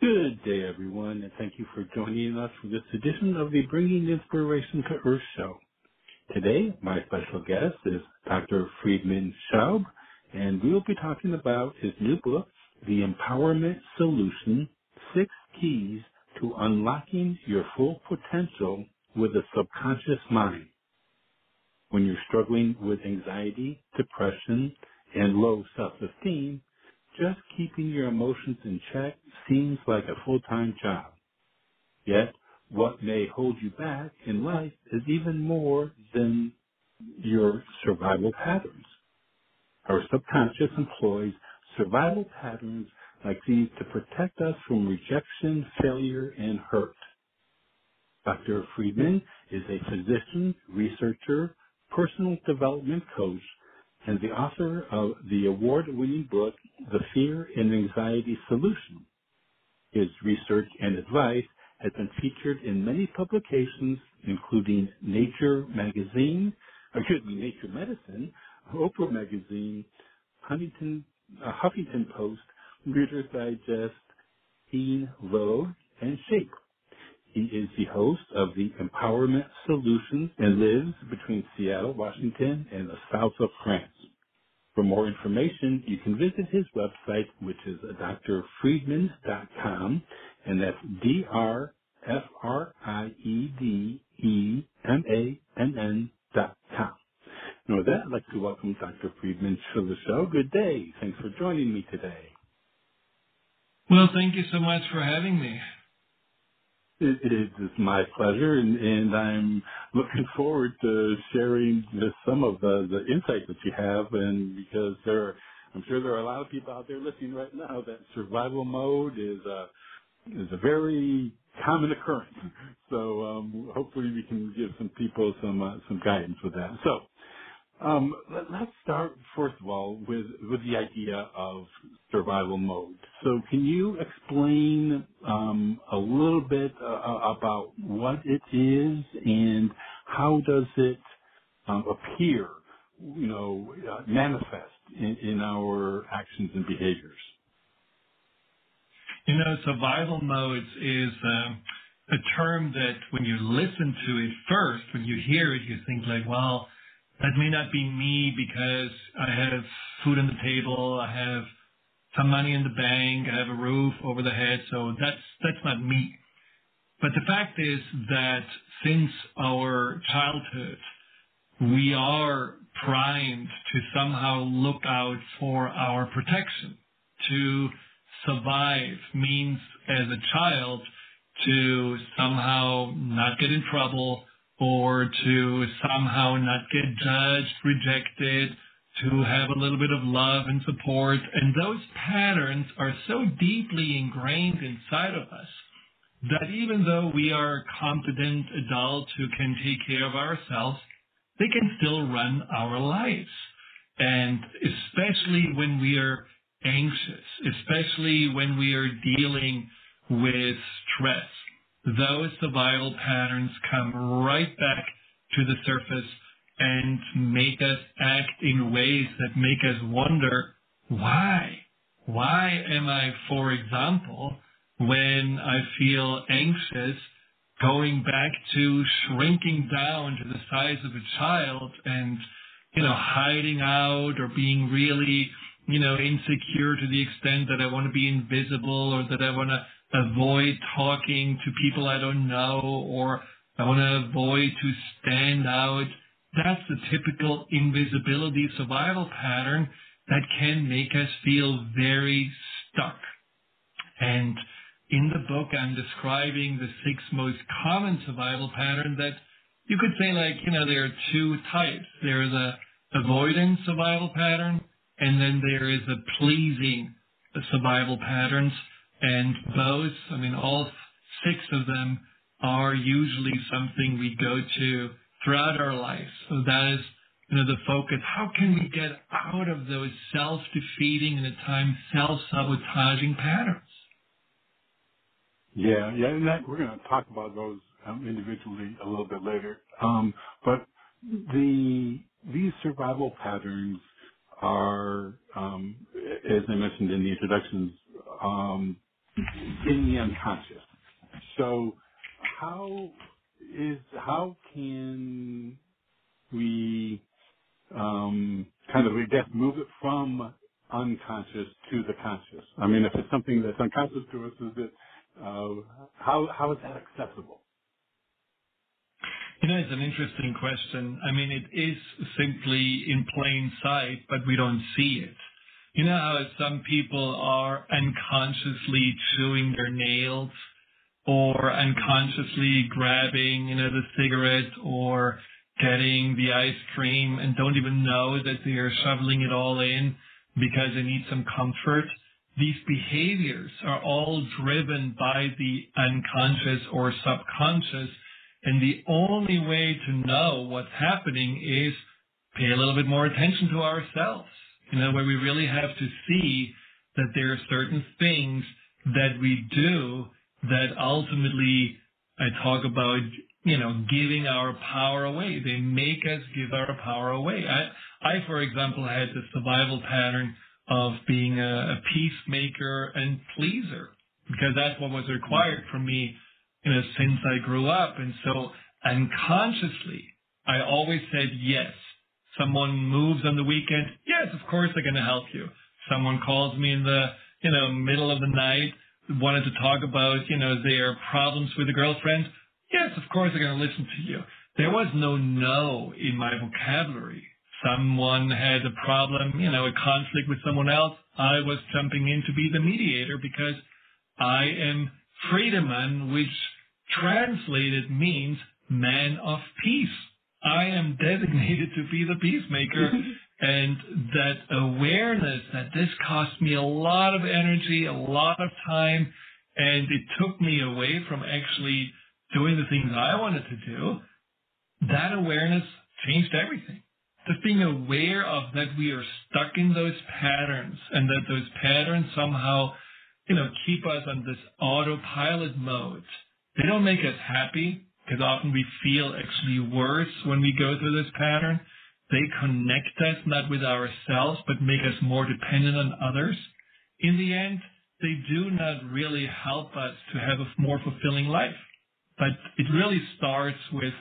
Good day, everyone, and thank you for joining us for this edition of the Bringing Inspiration to Earth show. Today, my special guest is Dr. Friedemann Schaub, and we'll be talking about his new book, The Empowerment Solution, 6 Keys to Unlocking Your Full Potential with a Subconscious Mind. When you're struggling with anxiety, depression, and low self-esteem, just keeping your emotions in check seems like a full-time job. Yet, what may hold you back in life is even more than your survival patterns. Our subconscious employs survival patterns like these to protect us from rejection, failure, and hurt. Dr. Friedemann is a physician, researcher, personal development coach, and the author of the award-winning book, The Fear and Anxiety Solution. His research and advice has been featured in many publications, including Nature Medicine, Oprah Magazine, Huffington Post, Reader's Digest, Teen Vogue, and Shape. He is the host of the Empowerment Solution and lives between Seattle, Washington, and the south of France. For more information, you can visit his website, which is drfriedemann.com, and that's drfriedemann.com. And with that, I'd like to welcome Dr. Friedemann to the show. Good day. Thanks for joining me today. Well, thank you so much for having me. It is my pleasure, and I'm looking forward to sharing some of the insight that you have, and because I'm sure there are a lot of people out there listening right now that survival mode is a very common occurrence. So hopefully we can give some people some guidance with that. So let's start first of all with the idea of survival mode. So can you explain a little bit about what it is and how does it appear, manifest in our actions and behaviors? Survival mode is a term that when you listen to it first, when you hear it, you think like, well, that may not be me because I have food on the table, I have some money in the bank, I have a roof over the head, so that's not me. But the fact is that since our childhood, we are primed to somehow look out for our protection. To survive means, as a child, to somehow not get in trouble, or to somehow not get judged, rejected, to have a little bit of love and support. And those patterns are so deeply ingrained inside of us that even though we are a competent adult who can take care of ourselves, they can still run our lives. And especially when we are anxious, especially when we are dealing with stress, those survival patterns come right back to the surface and make us act in ways that make us wonder, why? Why am I, for example, when I feel anxious, going back to shrinking down to the size of a child and, hiding out or being really, insecure to the extent that I want to be invisible or that I want to avoid talking to people I don't know, or I want to avoid to stand out. That's the typical invisibility survival pattern that can make us feel very stuck. And in the book, I'm describing the 6 most common survival patterns that you could say, there are 2 types. There is a avoidance survival pattern, and then there is a pleasing survival patterns, and those, I mean, all six of them are usually something we go to throughout our life. So that is, you know, the focus. How can we get out of those self-defeating and at times self-sabotaging patterns? Yeah, and that, we're going to talk about those individually a little bit later. But these survival patterns are, as I mentioned in the introductions, in the unconscious. So how can we I guess, move it from unconscious to the conscious? I mean, if it's something that's unconscious to us, is it how is that accessible? You know, it's an interesting question. I mean, it is simply in plain sight, but we don't see it. You know how some people are unconsciously chewing their nails or unconsciously grabbing, you know, the cigarette or getting the ice cream and don't even know that they are shoveling it all in because they need some comfort. These behaviors are all driven by the unconscious or subconscious, and the only way to know what's happening is pay a little bit more attention to ourselves, you know, where we really have to see that there are certain things that we do that ultimately, I talk about, you know, giving our power away. They make us give our power away. I for example, had the survival pattern of being a peacemaker and pleaser, because that's what was required from me, you know, since I grew up. And so unconsciously, I always said yes. Someone moves on the weekend, yes, of course they're going to help you. Someone calls me in the, you know, middle of the night, wanted to talk about, you know, their problems with a girlfriend, yes, of course they're going to listen to you. There was no in my vocabulary. Someone had a problem, you know, a conflict with someone else. I was jumping in to be the mediator because I am Friedemann, which translated means man of peace. I am designated to be the peacemaker. And that awareness that this cost me a lot of energy, a lot of time, and it took me away from actually doing the things I wanted to do, that awareness changed everything. Just being aware of that we are stuck in those patterns and that those patterns somehow, you know, keep us on this autopilot mode. They don't make us happy, because often we feel actually worse when we go through this pattern. They connect us not with ourselves, but make us more dependent on others. In the end, they do not really help us to have a more fulfilling life. But it really starts with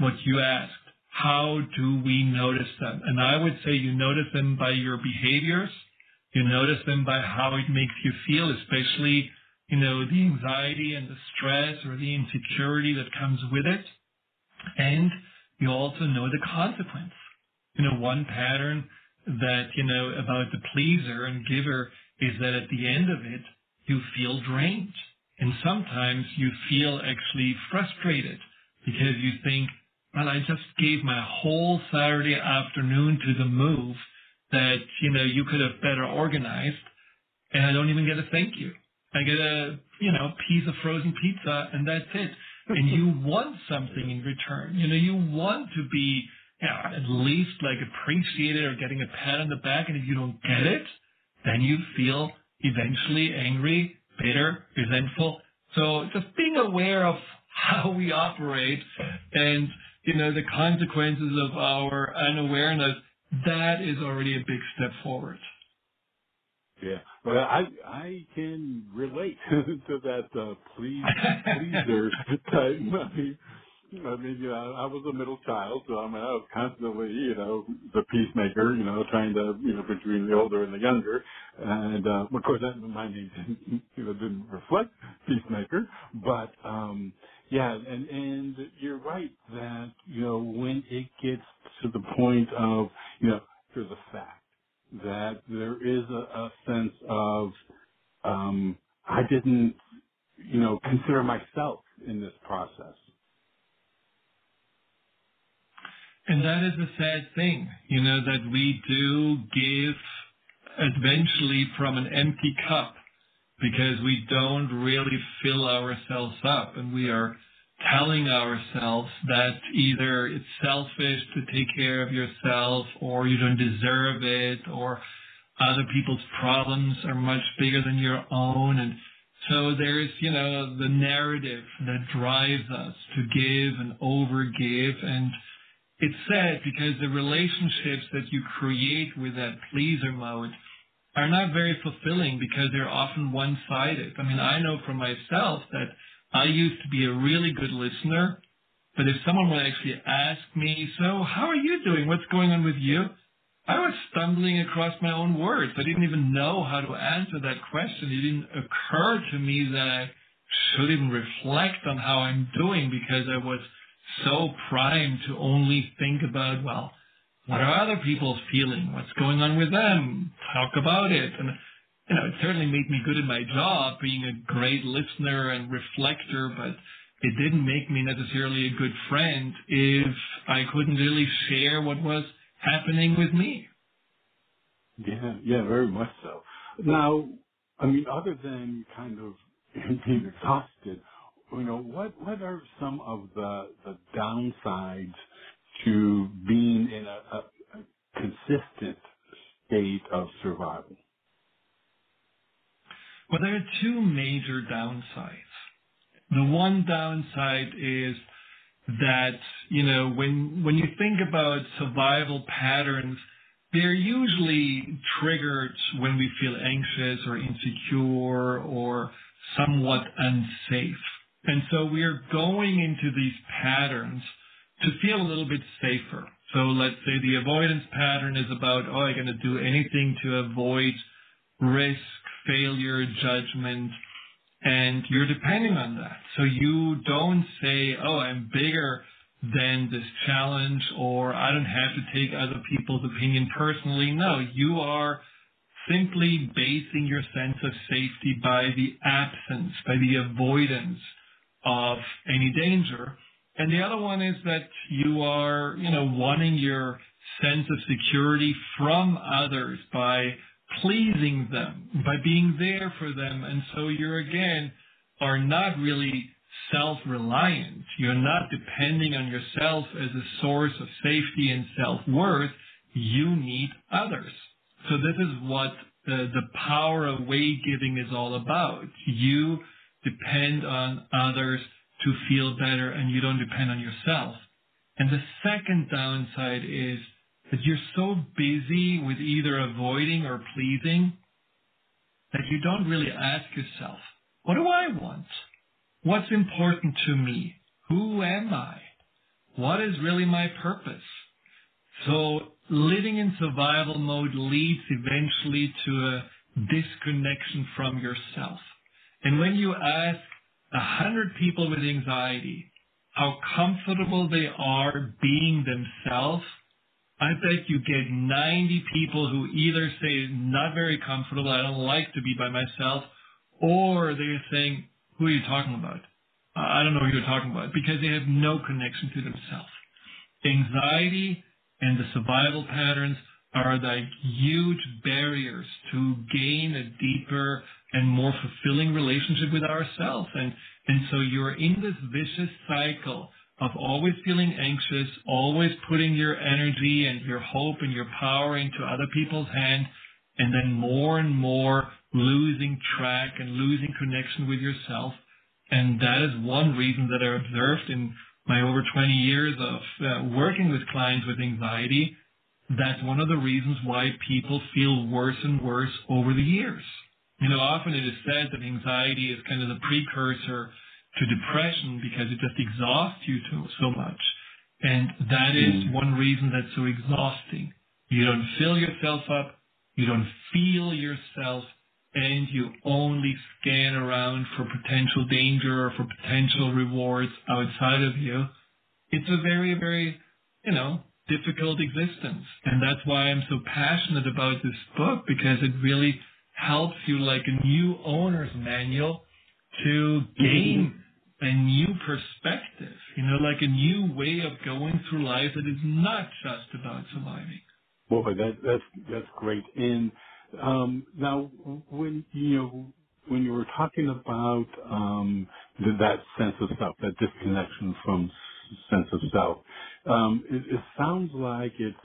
what you asked. How do we notice them? And I would say you notice them by your behaviors. You notice them by how it makes you feel, especially, you know, the anxiety and the stress or the insecurity that comes with it. And you also know the consequence. You know, one pattern that, you know, about the pleaser and giver is that at the end of it, you feel drained. And sometimes you feel actually frustrated because you think, well, I just gave my whole Saturday afternoon to the move that, you know, you could have better organized, and I don't even get a thank you. I get a, you know, piece of frozen pizza, and that's it. And you want something in return. You know, you want to be, you know, at least like appreciated or getting a pat on the back, and if you don't get it, then you feel eventually angry, bitter, resentful. So just being aware of how we operate and, you know, the consequences of our unawareness, that is already a big step forward. Yeah, but I can relate to that pleaser type. I mean, I was a middle child, so I was constantly, you know, the peacemaker, you know, trying to, you know, between the older and the younger. And, of course, that, my name didn't, you know, didn't reflect peacemaker. But, and you're right that, you know, when it gets to the point of, you know, there's a fact that there is a sense of, I didn't, you know, consider myself in this process. And that is a sad thing, you know, that we do give eventually from an empty cup because we don't really fill ourselves up, and we are telling ourselves that either it's selfish to take care of yourself, or you don't deserve it, or other people's problems are much bigger than your own. And so there's, you know, the narrative that drives us to give and overgive. And it's sad because the relationships that you create with that pleaser mode are not very fulfilling because they're often one-sided. I mean, I know from myself that I used to be a really good listener, but if someone would actually ask me, so how are you doing? What's going on with you? I was stumbling across my own words. I didn't even know how to answer that question. It didn't occur to me that I should even reflect on how I'm doing because I was so primed to only think about, well, what are other people feeling? What's going on with them? Talk about it. And, you know, it certainly made me good at my job, being a great listener and reflector, but it didn't make me necessarily a good friend if I couldn't really share what was happening with me. Yeah, very much so. Now, I mean, other than kind of being exhausted, you know, what are some of the downsides to being in a consistent state of survival? Well, there are two major downsides. The one downside is that, you know, when you think about survival patterns, they're usually triggered when we feel anxious or insecure or somewhat unsafe. And so we are going into these patterns to feel a little bit safer. So let's say the avoidance pattern is about, oh, I'm going to do anything to avoid risk, failure, judgment, and you're depending on that. So you don't say, oh, I'm bigger than this challenge, or I don't have to take other people's opinion personally. No, you are simply basing your sense of safety by the absence, by the avoidance of any danger. And the other one is that you are, you know, wanting your sense of security from others by pleasing them, by being there for them. And so you're, again, are not really self-reliant. You're not depending on yourself as a source of safety and self-worth. You need others. So this is what the power of way-giving is all about. You depend on others to feel better, and you don't depend on yourself. And the second downside is that you're so busy with either avoiding or pleasing that you don't really ask yourself, what do I want? What's important to me? Who am I? What is really my purpose? So living in survival mode leads eventually to a disconnection from yourself. And when you ask 100 people with anxiety how comfortable they are being themselves, I bet you get 90 people who either say, not very comfortable, I don't like to be by myself, or they're saying, who are you talking about? I don't know who you're talking about, because they have no connection to themselves. Anxiety and the survival patterns are like huge barriers to gain a deeper and more fulfilling relationship with ourselves. And so you're in this vicious cycle of always feeling anxious, always putting your energy and your hope and your power into other people's hands, and then more and more losing track and losing connection with yourself. And that is one reason that I observed in my over 20 years of working with clients with anxiety. That's one of the reasons why people feel worse and worse over the years. You know, often it is said that anxiety is kind of the precursor to depression because it just exhausts you so much. And that is one reason that's so exhausting. You don't fill yourself up, you don't feel yourself, and you only scan around for potential danger or for potential rewards outside of you. It's a very, very, you know, difficult existence. And that's why I'm so passionate about this book, because it really helps you like a new owner's manual to gain a new perspective, you know, like a new way of going through life that is not just about surviving. Boy, that's great. And Now, when you were talking about that sense of self, that disconnection from sense of self, it sounds like it's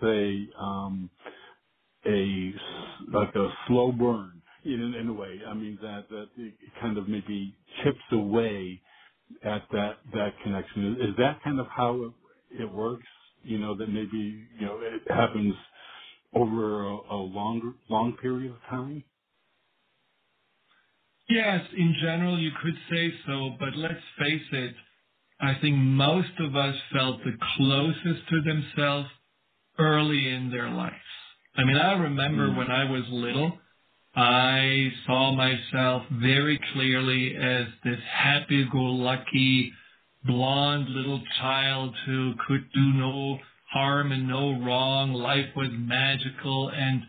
a slow burn in a way. I mean that it kind of maybe chips away at that connection. Is that kind of how it works? That maybe it happens over a long period of time? Yes, in general you could say so, but let's face it, I think most of us felt the closest to themselves early in their lives. I mean, I remember when I was little, I saw myself very clearly as this happy-go-lucky, blonde little child who could do no harm and no wrong. Life was magical, and,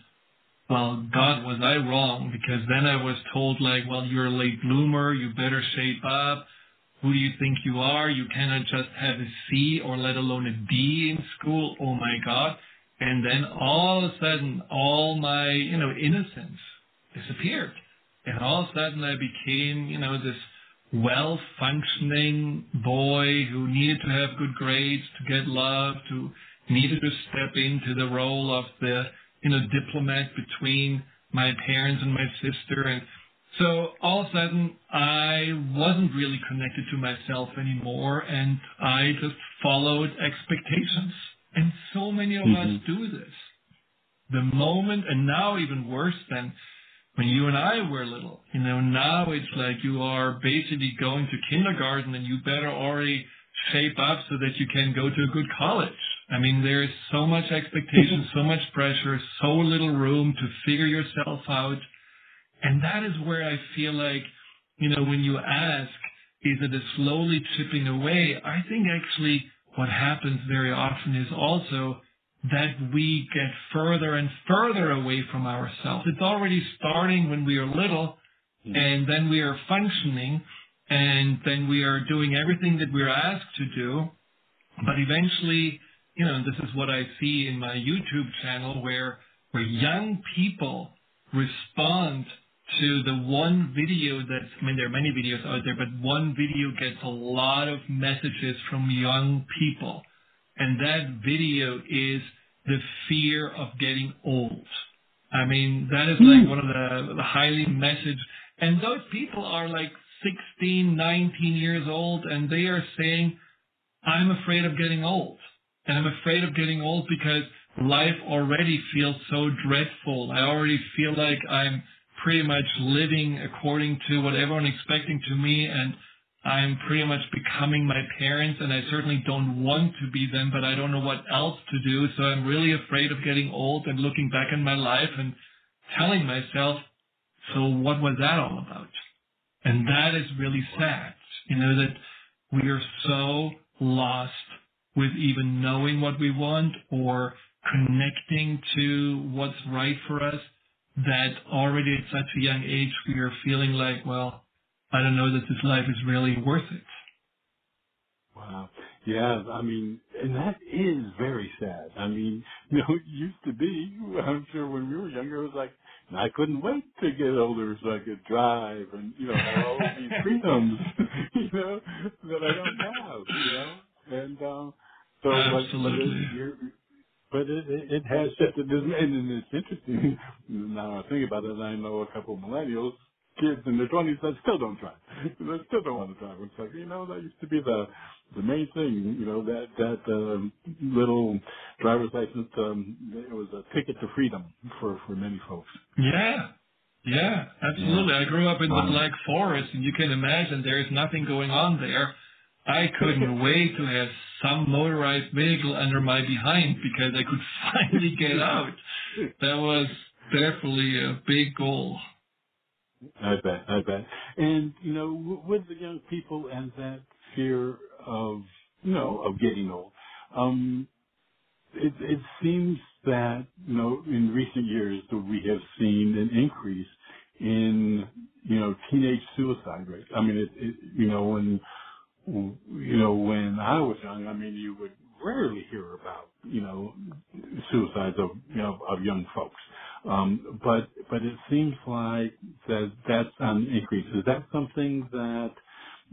well, God, was I wrong, because then I was told, you're a late bloomer, you better shape up. Who do you think you are? You cannot just have a C or let alone a D in school. Oh, my God. And then all of a sudden, all my, innocence disappeared. And all of a sudden I became, this well-functioning boy who needed to have good grades to get loved, who needed to step into the role of the, diplomat between my parents and my sister. And so all of a sudden I wasn't really connected to myself anymore, and I just followed expectations. And so many of us do this. The moment, and now even worse than when you and I were little, now it's like you are basically going to kindergarten and you better already shape up so that you can go to a good college. I mean, there is so much expectation, so much pressure, so little room to figure yourself out. And that is where I feel like, when you ask, is it slowly chipping away? I think actually what happens very often is also that we get further and further away from ourselves. It's already starting when we are little, and then we are functioning, and then we are doing everything that we are asked to do. But eventually, this is what I see in my YouTube channel, where young people respond to the one video that's, there are many videos out there, but one video gets a lot of messages from young people. And that video is the fear of getting old. I mean, that is like one of the highly messaged. And those people are like 16, 19 years old, and they are saying, I'm afraid of getting old. And I'm afraid of getting old because life already feels so dreadful. I already feel like I'm pretty much living according to what everyone expecting to me, and I'm pretty much becoming my parents, and I certainly don't want to be them, but I don't know what else to do, so I'm really afraid of getting old and looking back on my life and telling myself, so what was that all about? And that is really sad, that we are so lost with even knowing what we want or connecting to what's right for us, that already at such a young age we are feeling like, I don't know that this life is really worth it. Wow. Yeah, and that is very sad. It used to be, I'm sure when we were younger, it was like, I couldn't wait to get older so I could drive and, have all these freedoms, that I don't have, And so, absolutely. But it has shifted, and it's interesting, now I think about it, I know a couple of millennials, kids in their 20s that still don't drive. They still don't want to drive. It's like, that used to be the main thing, that little driver's license, it was a ticket to freedom for many folks. Yeah, absolutely. Yeah. I grew up in the Black Forest, and you can imagine there is nothing going on there. I couldn't wait to have some motorized vehicle under my behind because I could finally get out. That was definitely a big goal. I bet. And, with the young people and that fear of, of getting old, it seems that, in recent years that we have seen an increase in, teenage suicide rates. When I was young, you would rarely hear about, suicides of young folks. But it seems like that's on increase. Is that something that,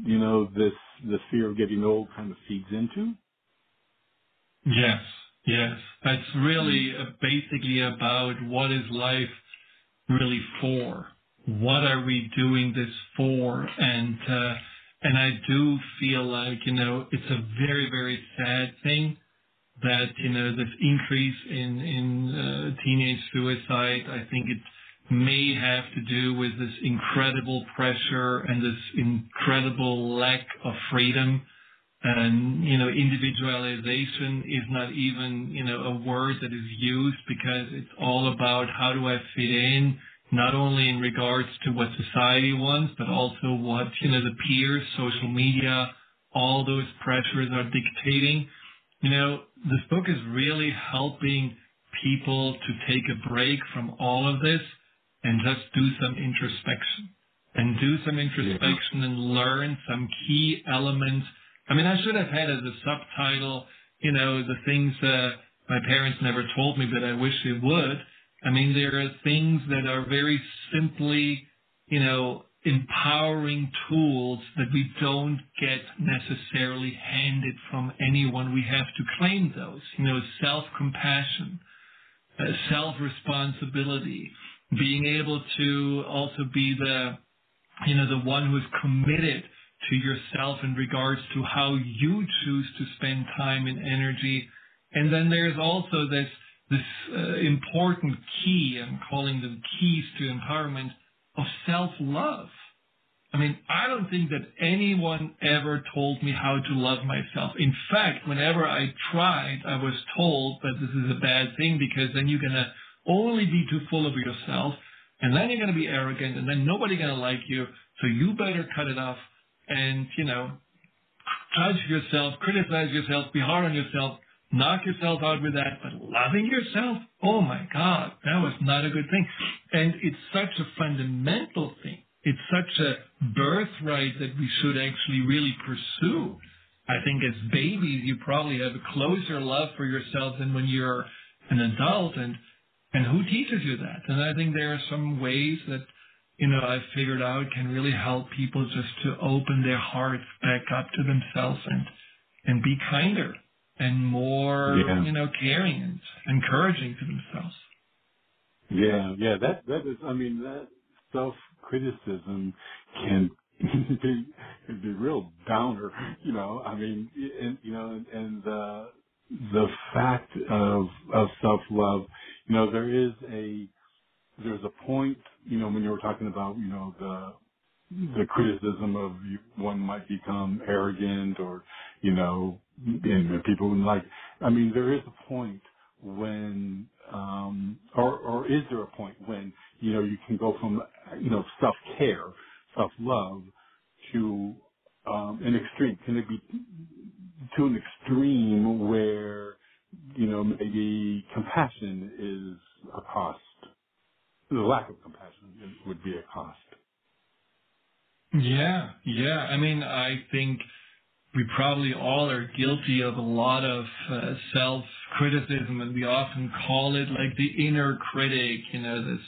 you know, this fear of getting old kind of feeds into? Yes. That's really basically about what is life really for? What are we doing this for? And I do feel like, you know, it's a very, very sad thing that, you know, this increase in teenage suicide. I think it may have to do with this incredible pressure and this incredible lack of freedom. And, you know, individualization is not even, you know, a word that is used, because it's all about how do I fit in, not only in regards to what society wants, but also what, you know, the peers, social media, all those pressures are dictating. You know, this book is really helping people to take a break from all of this and just do some introspection. And and learn some key elements. I mean, I should have had as a subtitle, you know, the things my parents never told me, but I wish they would. I mean, there are things that are very simply, you know, empowering tools that we don't get necessarily handed from anyone. We have to claim those, you know, self-compassion, self-responsibility, being able to also be the, you know, the one who is committed to yourself in regards to how you choose to spend time and energy. And then there's also this important key, I'm calling them keys to empowerment, of self-love. I mean, I don't think that anyone ever told me how to love myself. In fact, whenever I tried, I was told that this is a bad thing, because then you're going to only be too full of yourself, and then you're going to be arrogant, and then nobody's going to like you, so you better cut it off and, you know, judge yourself, criticize yourself, be hard on yourself, knock yourself out with that, but loving yourself, oh my God, that was not a good thing. And it's such a fundamental thing. It's such a birthright that we should actually really pursue. I think as babies, you probably have a closer love for yourself than when you're an adult, and who teaches you that? And I think there are some ways that, you know, I've figured out can really help people just to open their hearts back up to themselves and be kinder and more, you know, caring and encouraging to themselves. Yeah, that is, I mean, that self-criticism can be real downer, you know, I mean, and, you know, and the fact of self-love, you know, there's a point, you know, when you were talking about, you know, the criticism of one might become arrogant or, you know, and people wouldn't like, I mean, there is a point when, or is there a point when, you know, you can go from, you know, self-care, self-love to an extreme? Can it be to an extreme where, you know, maybe compassion is a cost? The lack of compassion would be a cost. Yeah. I mean, I think we probably all are guilty of a lot of self-criticism, and we often call it like the inner critic, you know, this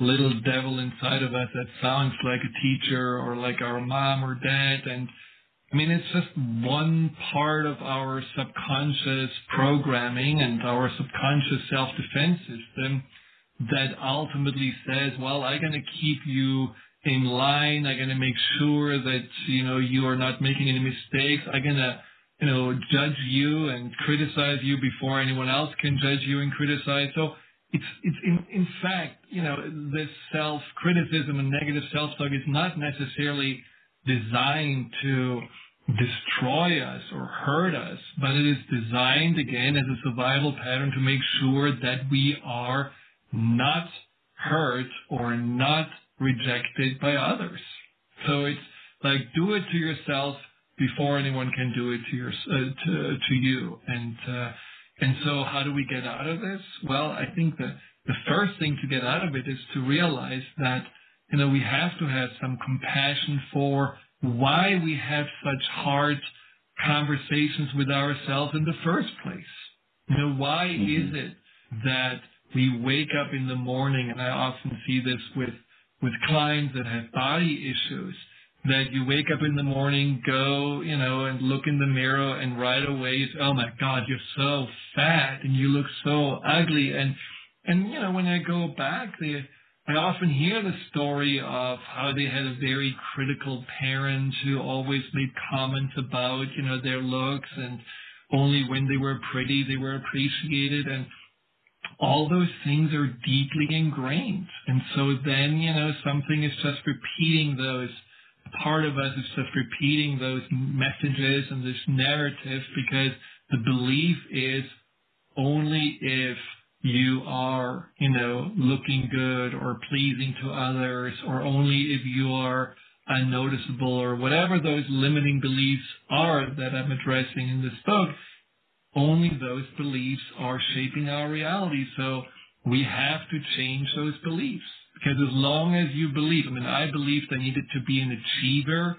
little devil inside of us that sounds like a teacher or like our mom or dad. And, I mean, it's just one part of our subconscious programming and our subconscious self-defense system that ultimately says, well, I'm going to keep you in line. I'm going to make sure that, you know, you are not making any mistakes. I'm going to, you know, judge you and criticize you before anyone else can judge you and criticize. So it's in fact, you know, this self-criticism and negative self-talk is not necessarily designed to destroy us or hurt us, but it is designed, again, as a survival pattern to make sure that we are not hurt or not rejected by others. So it's like, do it to yourself before anyone can do it to you. And so how do we get out of this? Well, I think the first thing to get out of it is to realize that, you know, we have to have some compassion for why we have such hard conversations with ourselves in the first place. You know, why is it that We wake up in the morning, and I often see this with clients that have body issues, that you wake up in the morning, go, and look in the mirror, and right away it's, oh my God, you're so fat, and you look so ugly. And when I go back there, I often hear the story of how they had a very critical parent who always made comments about, their looks, and only when they were pretty, they were appreciated, and all those things are deeply ingrained. And so then, something is just repeating those. Part of us is just repeating those messages and this narrative, because the belief is only if you are, looking good or pleasing to others, or only if you are unnoticeable, or whatever those limiting beliefs are that I'm addressing in this book. Only those beliefs are shaping our reality. So we have to change those beliefs, because as long as you believe, I believed I needed to be an achiever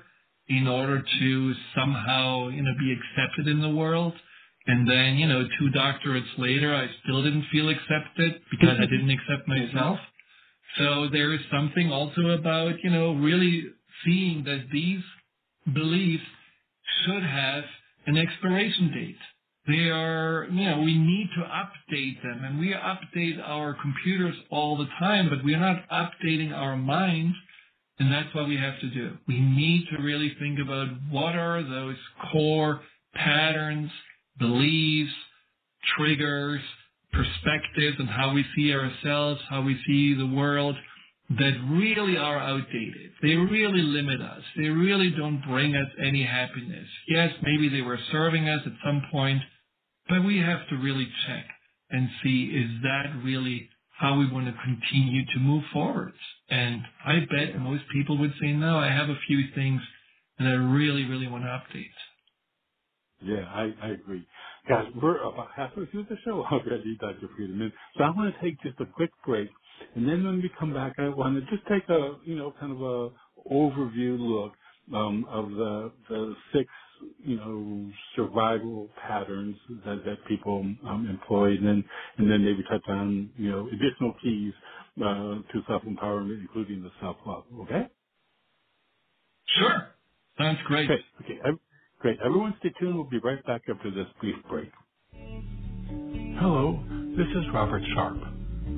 in order to somehow, be accepted in the world. And then, 2 doctorates later, I still didn't feel accepted because I didn't accept myself. So there is something also about, really seeing that these beliefs should have an expiration date. They are, we need to update them, and we update our computers all the time, but we're not updating our minds, and that's what we have to do. We need to really think about what are those core patterns, beliefs, triggers, perspectives, and how we see ourselves, how we see the world, that really are outdated. They really limit us. They really don't bring us any happiness. Yes, maybe they were serving us at some point, but we have to really check and see, is that really how we want to continue to move forward? And I bet most people would say, no, I have a few things that I really, really want to update. Yeah, I agree. Guys, we're about halfway through the show already, Dr. Friedemann. So I want to take just a quick break, and then when we come back, I want to just take a, kind of a overview look of the 6, survival patterns that people employ, and then maybe touch on, additional keys to self-empowerment, including the self-love. Okay? Sure. Sounds great. Okay. Great. Everyone stay tuned. We'll be right back after this brief break. Hello, this is Robert Sharp.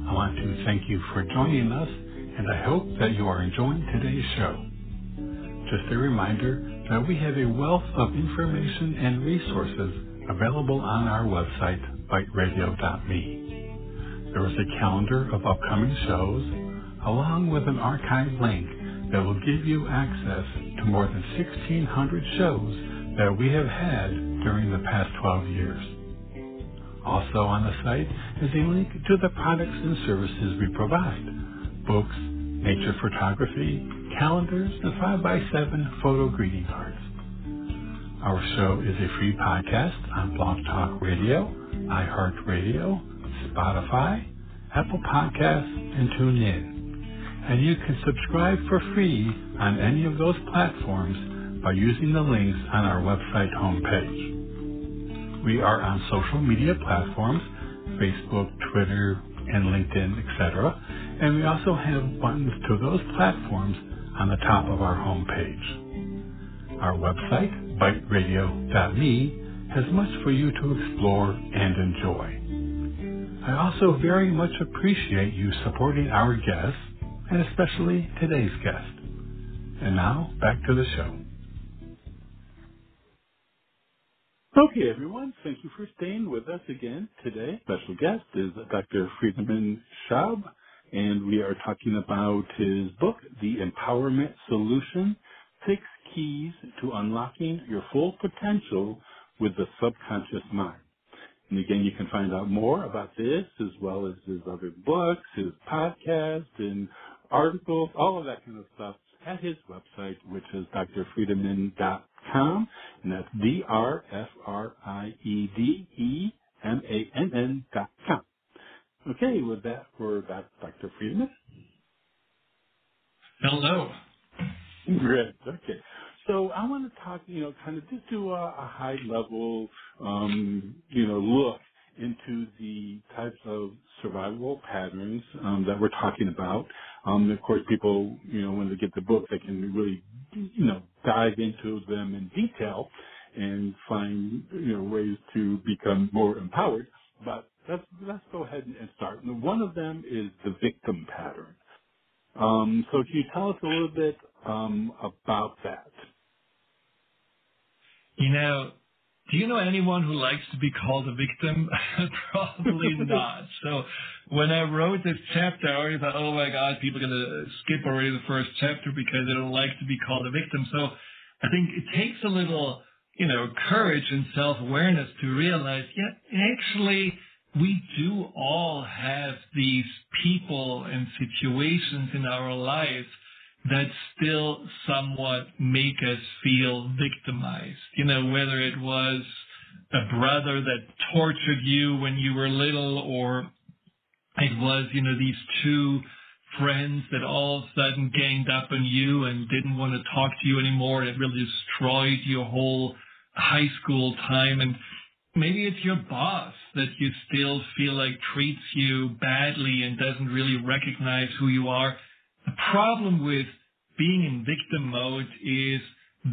I want to thank you for joining us, and I hope that you are enjoying today's show. Just a reminder that we have a wealth of information and resources available on our website, biteradio.me. There is a calendar of upcoming shows, along with an archive link that will give you access to more than 1,600 shows that we have had during the past 12 years. Also on the site is a link to the products and services we provide: books, nature photography, calendars, and 5x7 photo greeting cards. Our show is a free podcast on Blog Talk Radio, iHeartRadio, Spotify, Apple Podcasts, and TuneIn. And you can subscribe for free on any of those platforms by using the links on our website homepage. We are on social media platforms, Facebook, Twitter, and LinkedIn, etc. And we also have buttons to those platforms on the top of our homepage. Our website, biteradio.me, has much for you to explore and enjoy. I also very much appreciate you supporting our guests, and especially today's guest. And now, back to the show. Okay, everyone, thank you for staying with us again today. Special guest is Dr. Friedemann Schaub, and we are talking about his book, The Empowerment Solution, 6 Keys to Unlocking Your Full Potential with the Subconscious Mind. And again, you can find out more about this, as well as his other books, his podcast, and articles, all of that kind of stuff, at his website, which is drfriedemann.com, and that's drfriedemann.com. Okay, with that, we're back, Dr. Friedemann. Hello. Great, okay. So I want to talk, kind of just do a high-level, look into the types of survival patterns that we're talking about. Of course, people, when they get the book, they can really, dive into them in detail and find, ways to become more empowered. But let's go ahead and start. And one of them is the victim pattern. So can you tell us a little bit about that? Do you know anyone who likes to be called a victim? Probably not. So when I wrote this chapter, I already thought, oh, my God, people are going to skip already the first chapter because they don't like to be called a victim. So I think it takes a little, courage and self-awareness to realize, actually we do all have these people and situations in our lives that still somewhat make us feel victimized. Whether it was a brother that tortured you when you were little, or it was, these two friends that all of a sudden ganged up on you and didn't want to talk to you anymore. It really destroyed your whole high school time. And maybe it's your boss that you still feel like treats you badly and doesn't really recognize who you are. The problem with being in victim mode is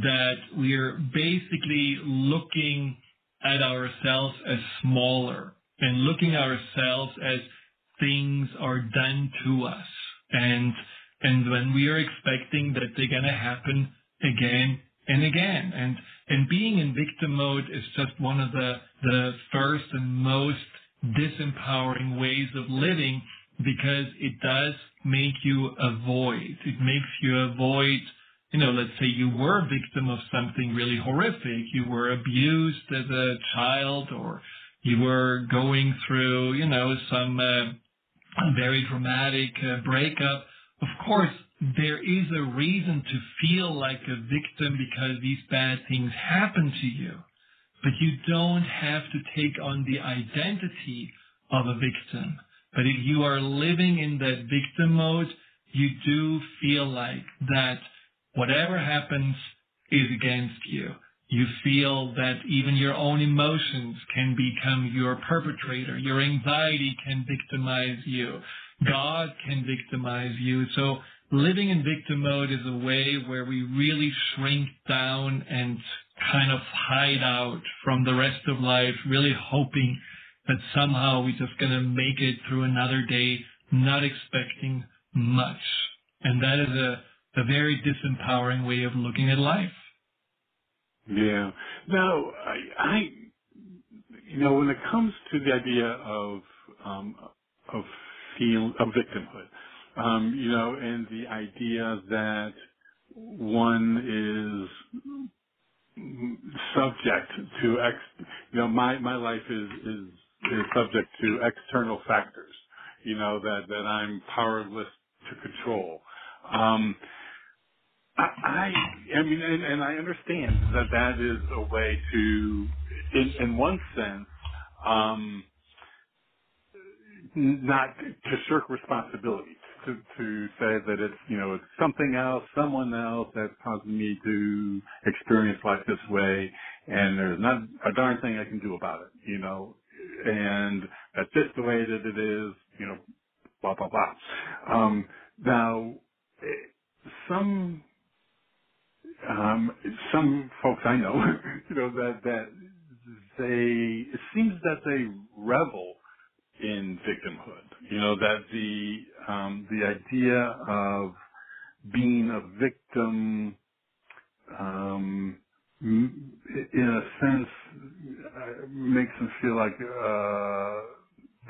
that we're basically looking at ourselves as smaller and looking at ourselves as things are done to us. And when we are expecting that they're going to happen again and again. And being in victim mode is just one of the first and most disempowering ways of living, because it does make you avoid. It makes you avoid, let's say you were a victim of something really horrific. You were abused as a child, or you were going through, some very dramatic breakup. Of course, there is a reason to feel like a victim because these bad things happen to you. But you don't have to take on the identity of a victim. But if you are living in that victim mode, you do feel like that whatever happens is against you. You feel that even your own emotions can become your perpetrator. Your anxiety can victimize you. God can victimize you. So living in victim mode is a way where we really shrink down and kind of hide out from the rest of life, really hoping that somehow we're just going to make it through another day, not expecting much. And that is a very disempowering way of looking at life. Yeah. Now, I when it comes to the idea of victimhood, and the idea that one is subject to my life is subject to external factors, that I'm powerless to control. I mean, and I understand that is a way to, in one sense, not to shirk responsibility, to say that it's, it's something else, someone else that's causing me to experience life this way, and there's not a darn thing I can do about it, and that's just the way that it is, blah, blah, blah. Now, some folks I know, that it seems that they revel in victimhood, that the idea of being a victim, in a sense, makes them feel like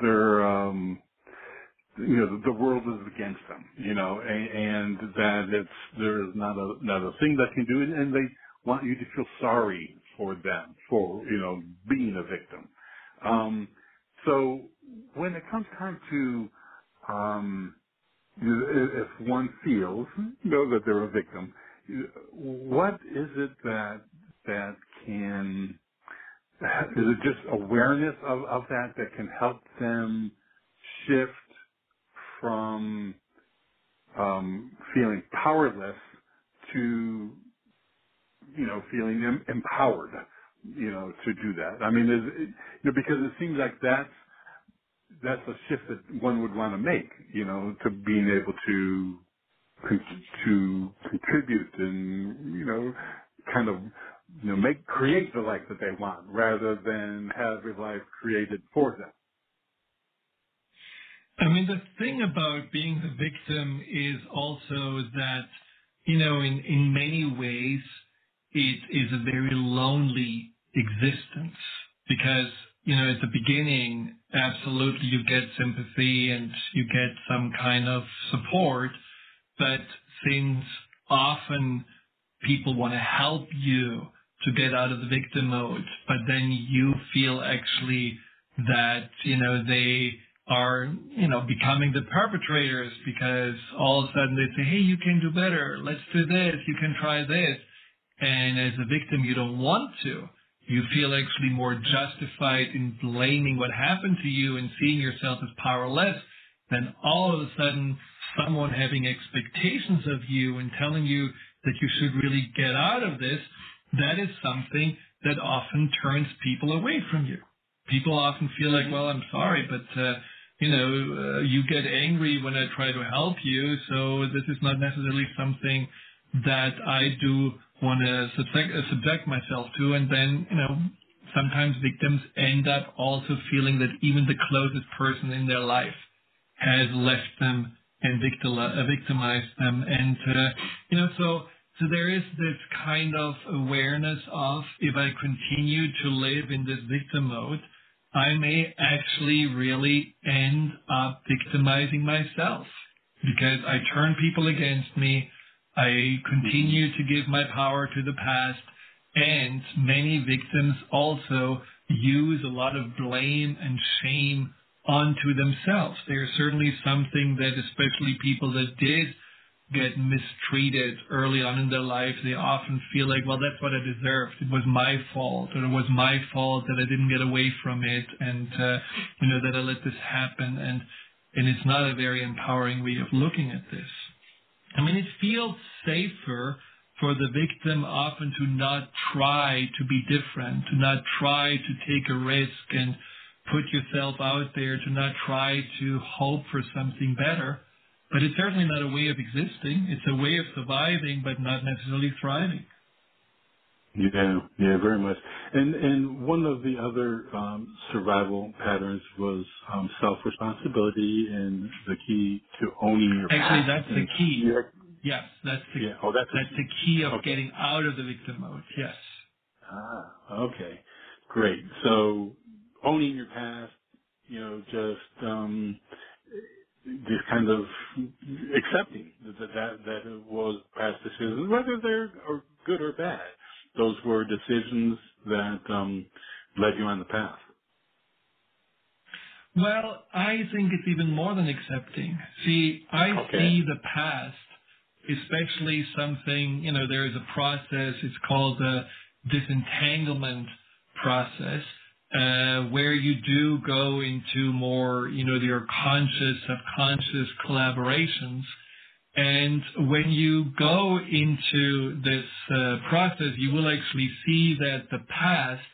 they're the world is against them, and that there is not a thing that can do it, and they want you to feel sorry for them for being a victim. So when it comes time to if one feels that they're a victim, what is it that can? Is it just awareness of that can help them shift from feeling powerless to, feeling empowered, to do that? I mean, because it seems like that's that's a shift that one would want to make, you know, to being able to contribute and, you know, kind of, you know, create the life that they want rather than have a life created for them. I mean, the thing about being the victim is also that, you know, in many ways, it is a very lonely existence because, you know, at the beginning, absolutely you get sympathy and you get some kind of support, but since often people want to help you to get out of the victim mode, but then you feel actually that, you know, they are, you know, becoming the perpetrators because all of a sudden they say, hey, you can do better. Let's do this. You can try this. And as a victim, you don't want to. You feel actually more justified in blaming what happened to you and seeing yourself as powerless than all of a sudden someone having expectations of you and telling you that you should really get out of this. That is something that often turns people away from you. People often feel like, well, I'm sorry, but, you know, you get angry when I try to help you, so this is not necessarily something that I do want to subject myself to. And then, you know, sometimes victims end up also feeling that even the closest person in their life has left them and victimized them. And, you know, so there is this kind of awareness of, if I continue to live in this victim mode, I may actually really end up victimizing myself because I turn people against me. I continue to give my power to the past, and many victims also use a lot of blame and shame onto themselves. There's certainly something that especially people that did get mistreated early on in their life, they often feel like, well, that's what I deserved. It was my fault, or it was my fault that I didn't get away from it, and, you know, that I let this happen. And it's not a very empowering way of looking at this. I mean, it feels safer for the victim often to not try to be different, to not try to take a risk and put yourself out there, to not try to hope for something better. But it's certainly not a way of existing. It's a way of surviving, but not necessarily thriving. Yeah, very much. And one of the other survival patterns was self-responsibility and the key to owning your past. Actually, that's the key. Yes, that's the key. Oh, that's the key of getting out of the victim mode, yes. Ah, okay. Great. So owning your past, you know, just kind of accepting that it was past decisions, whether they're good or bad. Those were decisions that led you on the path. Well, I think it's even more than accepting. See, I see the past, especially something, you know, there is a process, it's called the disentanglement process, where you do go into more, you know, your conscious, subconscious collaborations. And when you go into this process, you will actually see that the past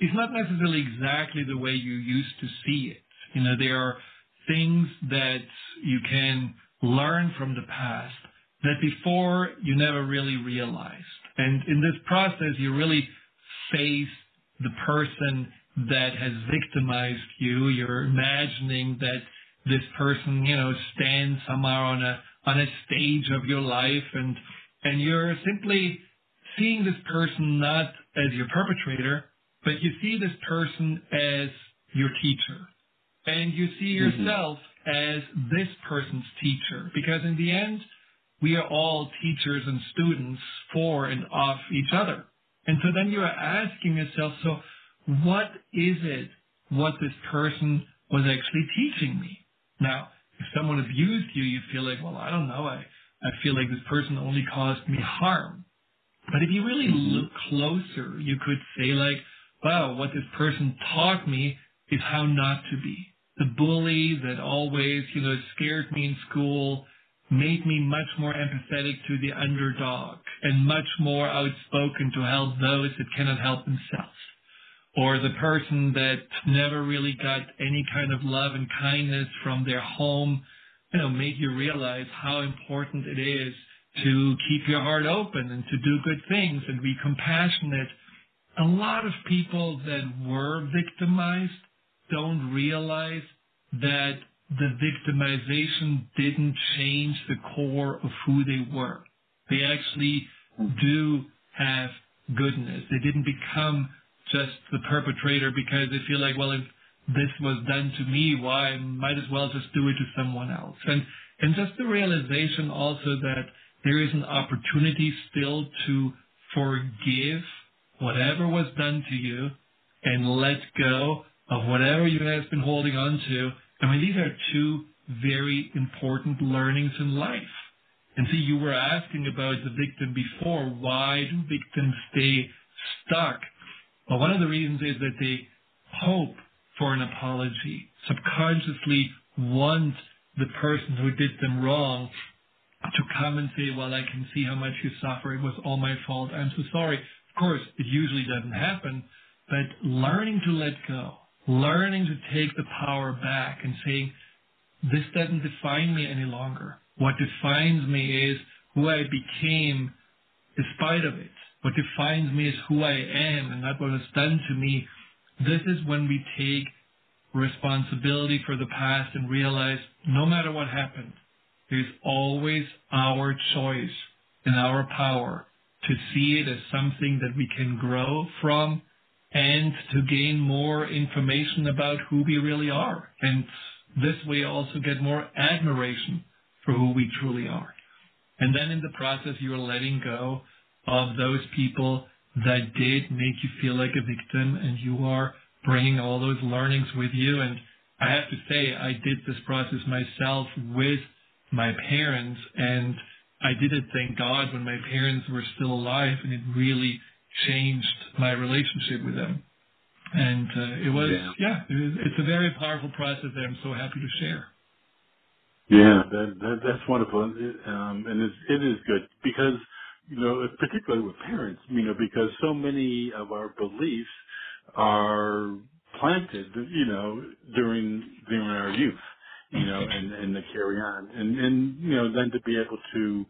is not necessarily exactly the way you used to see it. You know, there are things that you can learn from the past that before you never really realized. And in this process, you really face the person that has victimized you. You're imagining that this person, you know, stands somewhere on a stage of your life, and you're simply seeing this person not as your perpetrator, but you see this person as your teacher. And you see yourself as this person's teacher, because in the end, we are all teachers and students for and of each other. And so then you are asking yourself, so what is it what this person was actually teaching me? Now, if someone abused you, you feel like, well, I don't know, I feel like this person only caused me harm. But if you really look closer, you could say like, wow, what this person taught me is how not to be. The bully that always, you know, scared me in school made me much more empathetic to the underdog and much more outspoken to help those that cannot help themselves. or the person that never really got any kind of love and kindness from their home, you know, made you realize how important it is to keep your heart open and to do good things and be compassionate. A lot of people that were victimized don't realize that the victimization didn't change the core of who they were. They actually do have goodness. They didn't become just the perpetrator because they feel like, well, if this was done to me, why, I might as well just do it to someone else. And just the realization also that there is an opportunity still to forgive whatever was done to you and let go of whatever you have been holding on to. I mean, these are two very important learnings in life. And see, you were asking about the victim before. Why do victims stay stuck? Well, one of the reasons is that they hope for an apology, subconsciously want the person who did them wrong to come and say, well, I can see how much you suffer. It was all my fault. I'm so sorry. Of course, it usually doesn't happen, but learning to let go, learning to take the power back and saying, this doesn't define me any longer. What defines me is who I became despite of it. What defines me is who I am and not what was done to me. This is when we take responsibility for the past and realize no matter what happened, there's always our choice and our power to see it as something that we can grow from and to gain more information about who we really are. And this way also get more admiration for who we truly are. And then in the process, you're letting go of those people that did make you feel like a victim, and you are bringing all those learnings with you. And I have to say, I did this process myself with my parents, and I did it, thank God, when my parents were still alive, and it really changed my relationship with them. And it's a very powerful process that I'm so happy to share. Yeah, that's wonderful, and it is good because, you know, particularly with parents, you know, because so many of our beliefs are planted, you know, during our youth, you know, and to carry on, and you know, then to be able to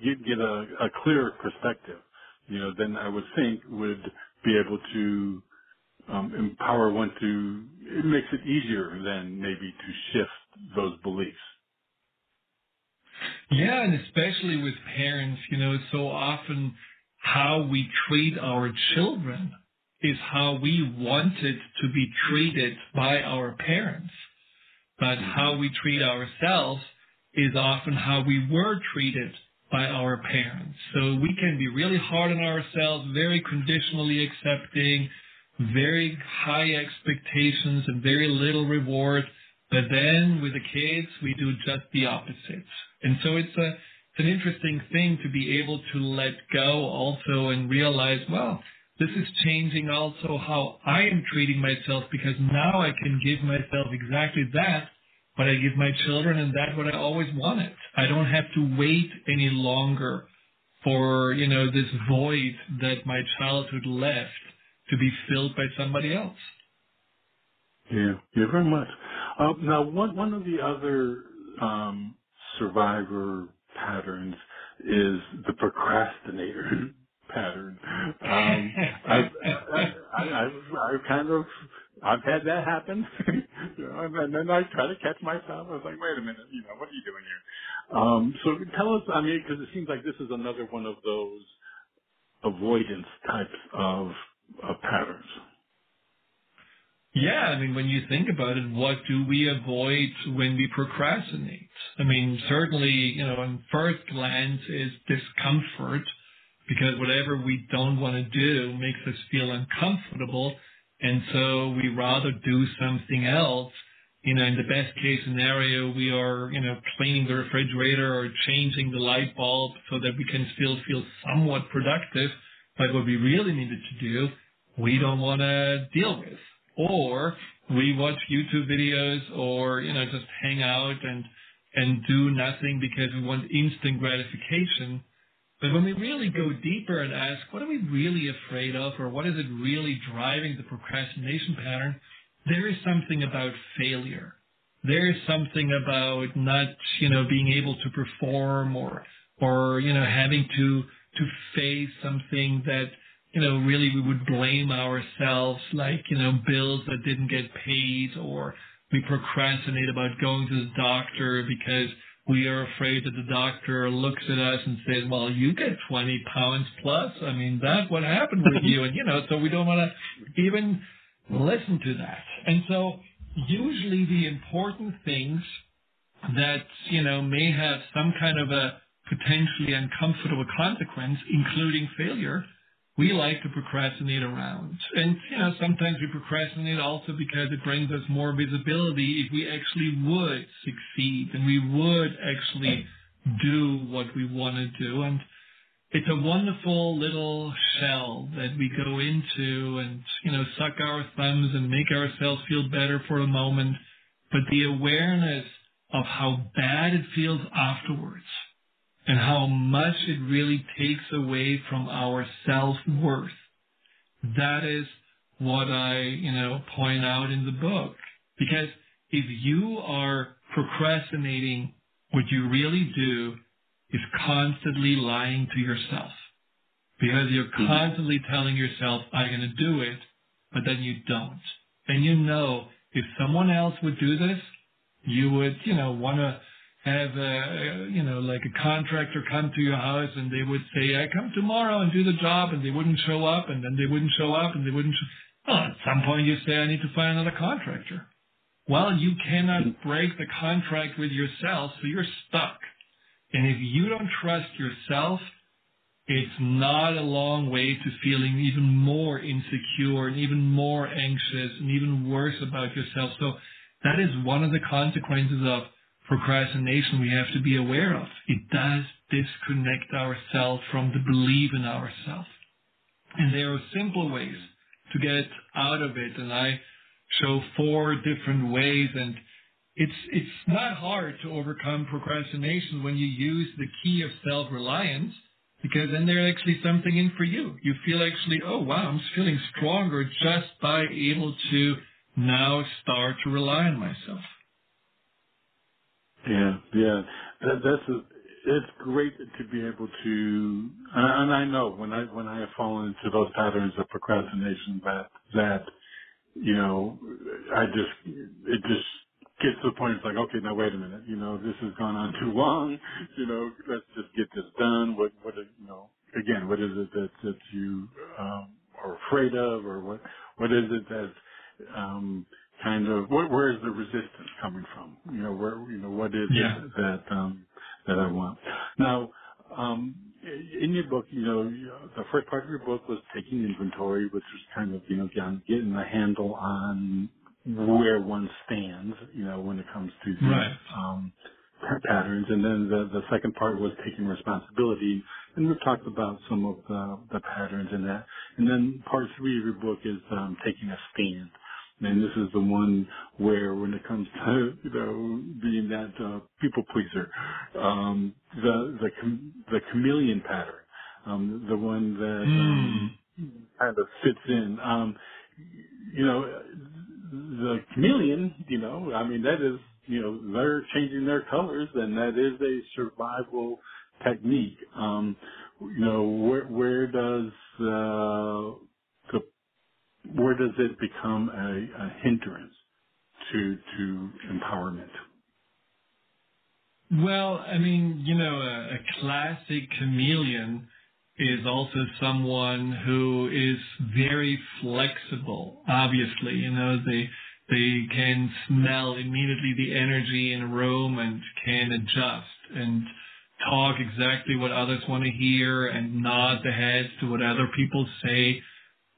get a clearer perspective, you know, then I would think would be able to empower one to, it makes it easier then maybe to shift those beliefs. Yeah, and especially with parents, you know, so often how we treat our children is how we wanted to be treated by our parents. But how we treat ourselves is often how we were treated by our parents. So we can be really hard on ourselves, very conditionally accepting, very high expectations and very little reward. But then with the kids, we do just the opposite. And so it's an interesting thing to be able to let go also and realize, well, this is changing also how I am treating myself, because now I can give myself exactly that, what I give my children, and that what I always wanted. I don't have to wait any longer for, you know, this void that my childhood left to be filled by somebody else. Yeah, very much. Now, one of the other survivor patterns is the procrastinator pattern. I've had that happen, you know, and then I try to catch myself. I was like, wait a minute, you know, what are you doing here? So tell us, I mean, because it seems like this is another one of those avoidance types of patterns. Yeah, I mean, when you think about it, what do we avoid when we procrastinate? I mean, certainly, you know, on first glance is discomfort, because whatever we don't want to do makes us feel uncomfortable, and so we rather do something else. You know, in the best case scenario, we are, you know, cleaning the refrigerator or changing the light bulb so that we can still feel somewhat productive. But what we really needed to do, we don't want to deal with. Or we watch YouTube videos or, you know, just hang out and do nothing because we want instant gratification. But when we really go deeper and ask, what are we really afraid of, or what is it really driving the procrastination pattern, there is something about failure. There is something about not, being able to perform or having to face something that, really we would blame ourselves, like, bills that didn't get paid, or we procrastinate about going to the doctor because we are afraid that the doctor looks at us and says, well, you get 20 pounds plus. I mean, that's what happened with you. And, so we don't want to even listen to that. And so usually the important things that, may have some kind of a potentially uncomfortable consequence, including failure, we like to procrastinate around. And, sometimes we procrastinate also because it brings us more visibility if we actually would succeed and we would actually do what we want to do. And it's a wonderful little shell that we go into and, suck our thumbs and make ourselves feel better for a moment. But the awareness of how bad it feels afterwards, and how much it really takes away from our self-worth. That is what I, point out in the book. Because if you are procrastinating, what you really do is constantly lying to yourself. Because you're constantly telling yourself, I'm going to do it, but then you don't. And if someone else would do this, you would, want to have like a contractor come to your house and they would say, I come tomorrow and do the job, and they wouldn't show up, and then they wouldn't show up, and they wouldn't at some point you say, I need to find another contractor. Well, you cannot break the contract with yourself, so you're stuck. And if you don't trust yourself, it's not a long way to feeling even more insecure and even more anxious and even worse about yourself. So that is one of the consequences of procrastination we have to be aware of. It does disconnect ourselves from the belief in ourselves. And there are simple ways to get out of it. And I show 4 different ways. And it's not hard to overcome procrastination when you use the key of self-reliance, because then there's actually something in for you. You feel actually, oh, wow, I'm feeling stronger just by able to now start to rely on myself. Yeah. It's great to be able to, and I know when I have fallen into those patterns of procrastination that it just gets to the point. It's like, okay, now wait a minute, this has gone on too long. Let's just get this done. What is it that you are afraid of, or what is it that's kind of where is the resistance coming from? What is it that I want? Now, in your book, the first part of your book was taking inventory, which was kind of getting a handle on where one stands, when it comes to these patterns. And then the second part was taking responsibility, and we've talked about some of the patterns in that. And then part 3 of your book is taking a stand. And this is the one where, when it comes to being that people pleaser, the chameleon pattern, the one that kind of fits in. The chameleon, that is, they're changing their colors, and that is a survival technique. Where does it become a hindrance to empowerment? Well, a classic chameleon is also someone who is very flexible, obviously. They can smell immediately the energy in a room and can adjust and talk exactly what others want to hear and nod their heads to what other people say.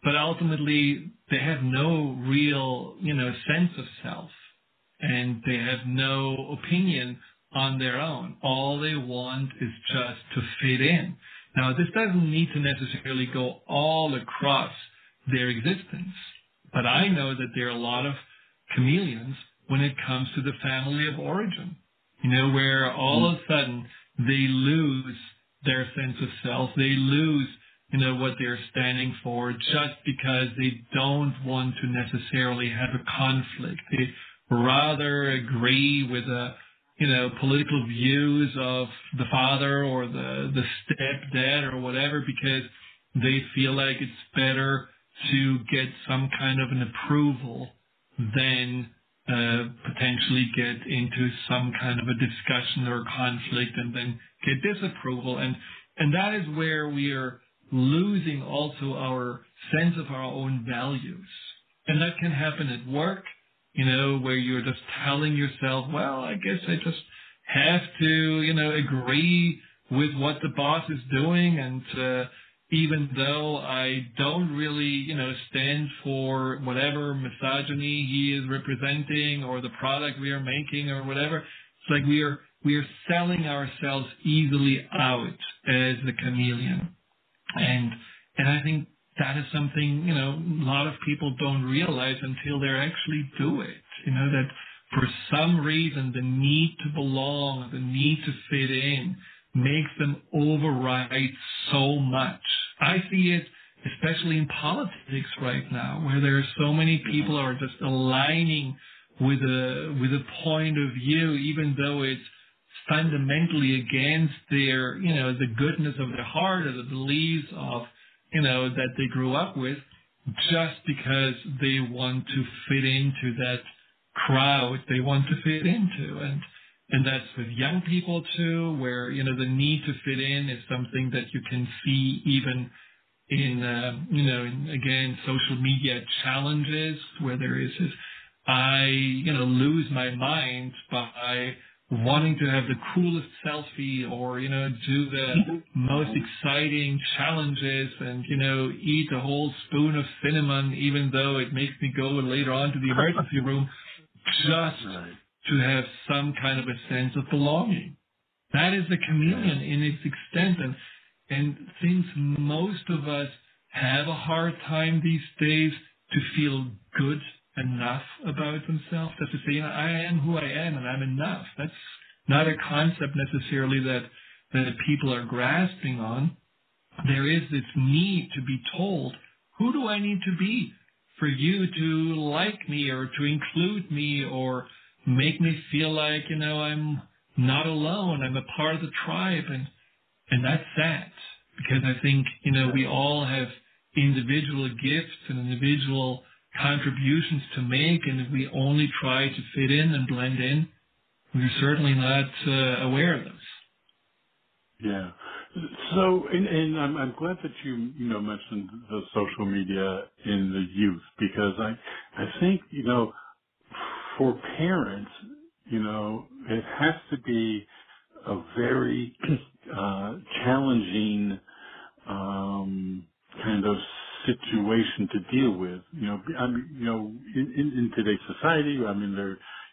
But ultimately, they have no real, sense of self, and they have no opinion on their own. All they want is just to fit in. Now, this doesn't need to necessarily go all across their existence, but I know that there are a lot of chameleons when it comes to the family of origin, where all of a sudden they lose their sense of self. They lose, what they're standing for just because they don't want to necessarily have a conflict. They rather agree with political views of the father or the stepdad or whatever, because they feel like it's better to get some kind of an approval than potentially get into some kind of a discussion or conflict and then get disapproval. And that is where we are losing also our sense of our own values. And that can happen at work, where you're just telling yourself, well, I guess I just have to, agree with what the boss is doing, and even though I don't really, stand for whatever misogyny he is representing or the product we are making or whatever, it's like we are selling ourselves easily out as the chameleon. And I think that is something, a lot of people don't realize until they actually do it, that for some reason the need to belong, the need to fit in, makes them override so much. I see it especially in politics right now, where there are so many people who are just aligning with a point of view, even though it's fundamentally against their, the goodness of their heart or the beliefs of, that they grew up with, just because they want to fit into that crowd they want to fit into. And that's with young people too, where, the need to fit in is something that you can see even in, social media challenges, where there is this, I lose my mind by wanting to have the coolest selfie or, do the most exciting challenges and, eat a whole spoon of cinnamon, even though it makes me go later on to the emergency room, just to have some kind of a sense of belonging. That is the chameleon in its extent. And since most of us have a hard time these days to feel good enough about themselves, that to say, I am who I am and I'm enough, that's not a concept necessarily that people are grasping on. There is this need to be told, who do I need to be for you to like me or to include me or make me feel like, I'm not alone, I'm a part of the tribe, and that's sad, because I think, we all have individual gifts and individual contributions to make, and if we only try to fit in and blend in, we're certainly not aware of those. Yeah. So, and I'm glad that you mentioned the social media in the youth, because I think, for parents, it has to be a very challenging kind of situation to deal with. In today's society,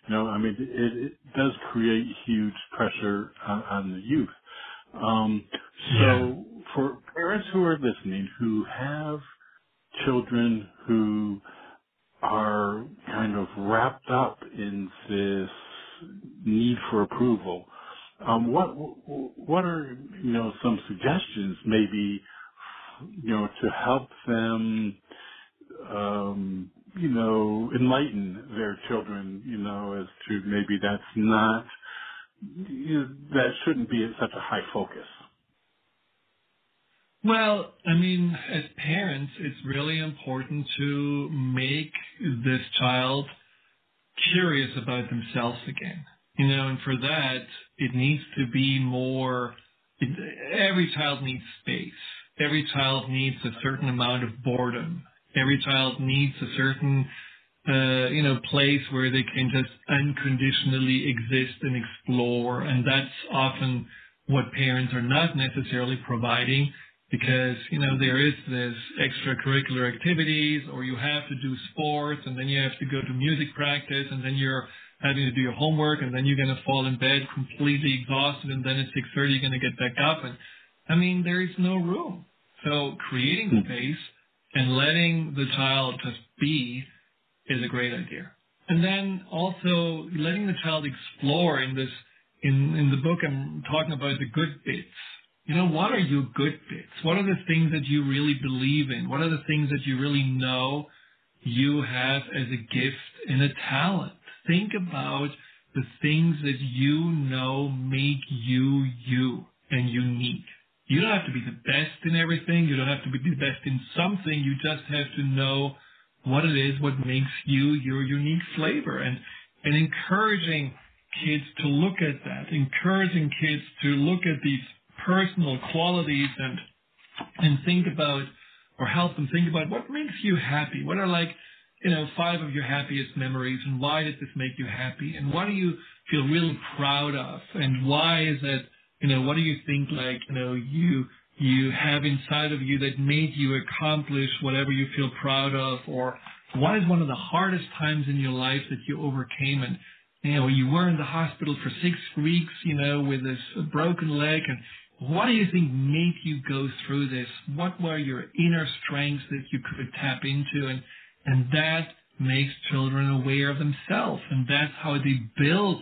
it does create huge pressure on the youth. So for parents who are listening, who have children who are kind of wrapped up in this need for approval, what are, some suggestions maybe, to help them, enlighten their children, as to maybe that's not, that shouldn't be such a high focus? Well, as parents, it's really important to make this child curious about themselves again. And for that, it needs to be more, every child needs space. Every child needs a certain amount of boredom. Every child needs a certain, place where they can just unconditionally exist and explore. And that's often what parents are not necessarily providing, because, there is this extracurricular activities, or you have to do sports, and then you have to go to music practice, and then you're having to do your homework, and then you're going to fall in bed completely exhausted, and then at 6:30 you're going to get back up. And there is no room. So creating space and letting the child just be is a great idea. And then also letting the child explore in this, in the book I'm talking about the good bits. what are your good bits? What are the things that you really believe in? What are the things that you really know you have as a gift and a talent? Think about the things that you know make you, you and unique. You don't have to be the best in everything. You don't have to be the best in something. You just have to know what it is, what makes you your unique flavor. And encouraging kids to look at that, encouraging kids to look at these personal qualities and think about or help them think about what makes you happy. What are five of your happiest memories, and why does this make you happy? And what do you feel really proud of? And why is it, what do you think you have inside of you that made you accomplish whatever you feel proud of? Or what is one of the hardest times in your life that you overcame? And, you were in the hospital for 6 weeks, with this broken leg. And what do you think made you go through this? What were your inner strengths that you could tap into? And that makes children aware of themselves. And that's how they build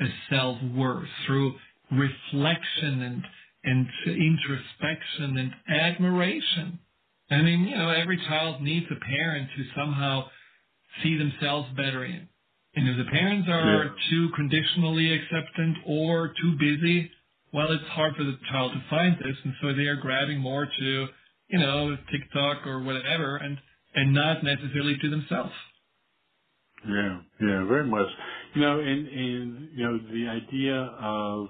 a self-worth, through reflection and introspection and admiration. Every child needs a parent who somehow see themselves better in. And if the parents are too conditionally acceptant or too busy, well, it's hard for the child to find this. And so they are grabbing more to, TikTok or whatever, and not necessarily to themselves. Yeah, very much. The idea of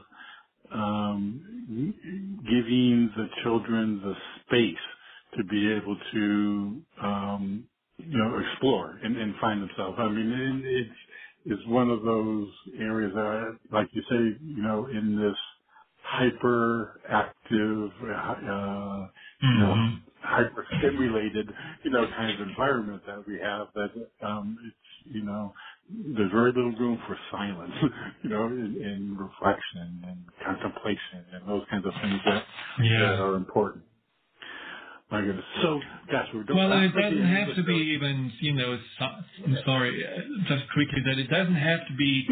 giving the children the space to be able to, explore and find themselves. It's one of those areas that, like you say, in this hyperactive, hyper-stimulated, kind of environment that we have, that it's, there's very little room for silence, in reflection and contemplation and those kinds of things that are important. My goodness. So that's what we're doing. Well, it doesn't have to be even, I'm sorry, just quickly, that it doesn't have to be,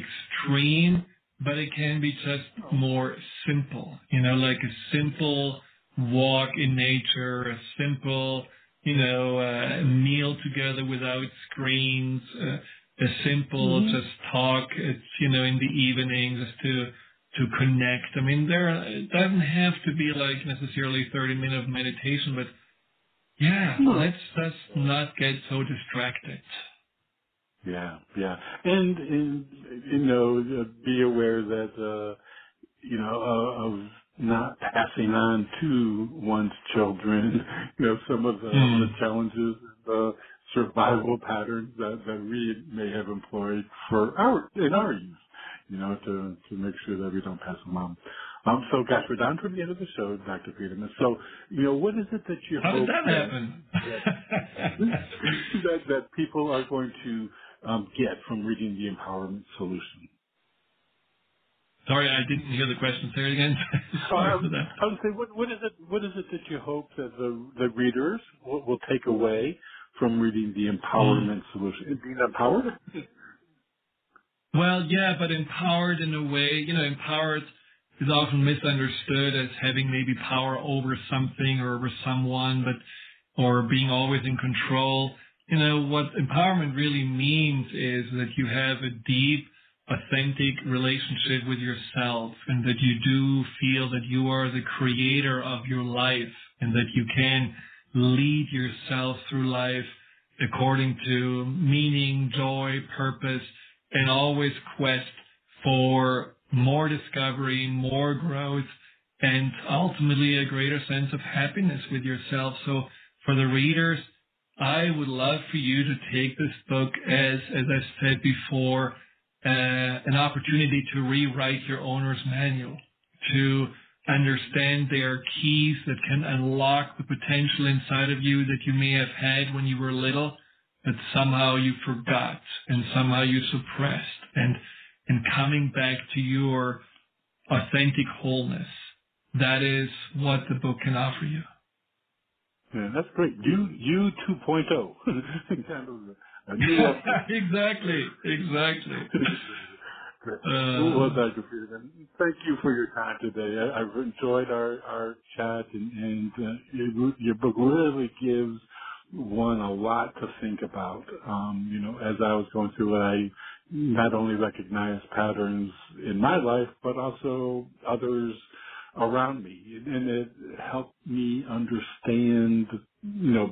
extreme, but it can be just more simple, like a simple walk in nature, a simple, meal together without screens, a simple just talk, in the evening, just to connect. It doesn't have to be like necessarily 30 minutes of meditation, but let's just not get so distracted. Yeah. And be aware that, of not passing on to one's children, some of the challenges, the survival patterns that we may have employed in our youth. To make sure that we don't pass them on. So, guys, we're down to the end of the show, Dr. Friedemann. So, what is it that you hope that happen? that people are going to get from reading The Empowerment Solution? Sorry, I didn't hear the question. Say it again. Sorry for that. I would say, what is it that you hope that the readers will take away from reading The Empowerment Solution? Being empowered? Well, yeah, but empowered in a way, empowered is often misunderstood as having maybe power over something or over someone, or being always in control. What empowerment really means is that you have a deep, authentic relationship with yourself, and that you do feel that you are the creator of your life, and that you can lead yourself through life according to meaning, joy, purpose, and always quest for more discovery, more growth, and ultimately a greater sense of happiness with yourself. So for the readers, I would love for you to take this book as I said before, an opportunity to rewrite your owner's manual, to understand there are keys that can unlock the potential inside of you that you may have had when you were little, but somehow you forgot and somehow you suppressed, and coming back to your authentic wholeness. That is what the book can offer you. Yeah, that's great. You 2.0. Exactly. Great. Well, Dr. Friedemann, thank you for your time today. I've enjoyed our chat, and your book really gives one a lot to think about. As I was going through it, I not only recognized patterns in my life, but also others around me, and it helped me understand,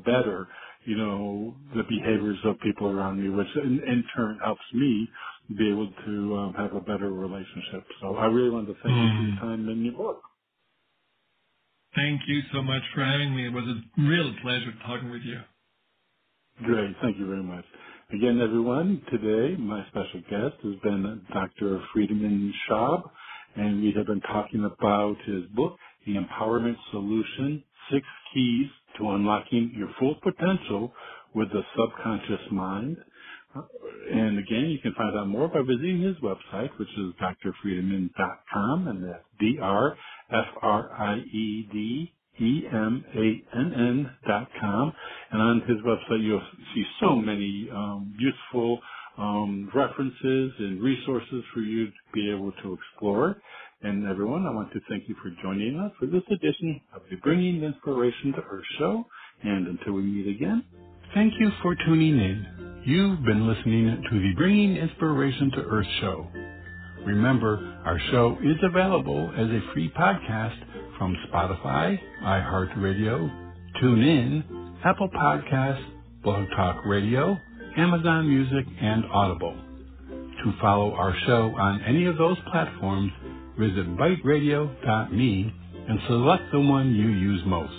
better, the behaviors of people around me, which in turn helps me be able to have a better relationship. So I really wanted to thank you for your time and your book. Thank you so much for having me. It was a real pleasure talking with you. Great. Thank you very much. Again, everyone, today my special guest has been Dr. Friedemann Schaub, and we have been talking about his book, The Empowerment Solution, 6 Keys to Unlocking Your Full Potential with the Subconscious Mind. And again, you can find out more by visiting his website, which is drfriedemann.com, and that's drfriedemann.com. And on his website, you'll see so many useful references and resources for you to be able to explore. And everyone, I want to thank you for joining us for this edition of the Bringing Inspiration to Earth show. And until we meet again, thank you for tuning in. You've been listening to the Bringing Inspiration to Earth show. Remember, our show is available as a free podcast from Spotify, iHeartRadio, TuneIn, Apple Podcasts, Blog Talk Radio, Amazon Music, and Audible. To follow our show on any of those platforms, visit biteradio.me and select the one you use most.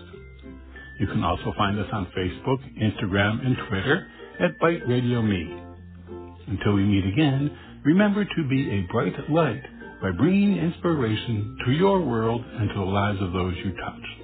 You can also find us on Facebook, Instagram, and Twitter at biteradio.me. Until we meet again, remember to be a bright light by bringing inspiration to your world and to the lives of those you touch.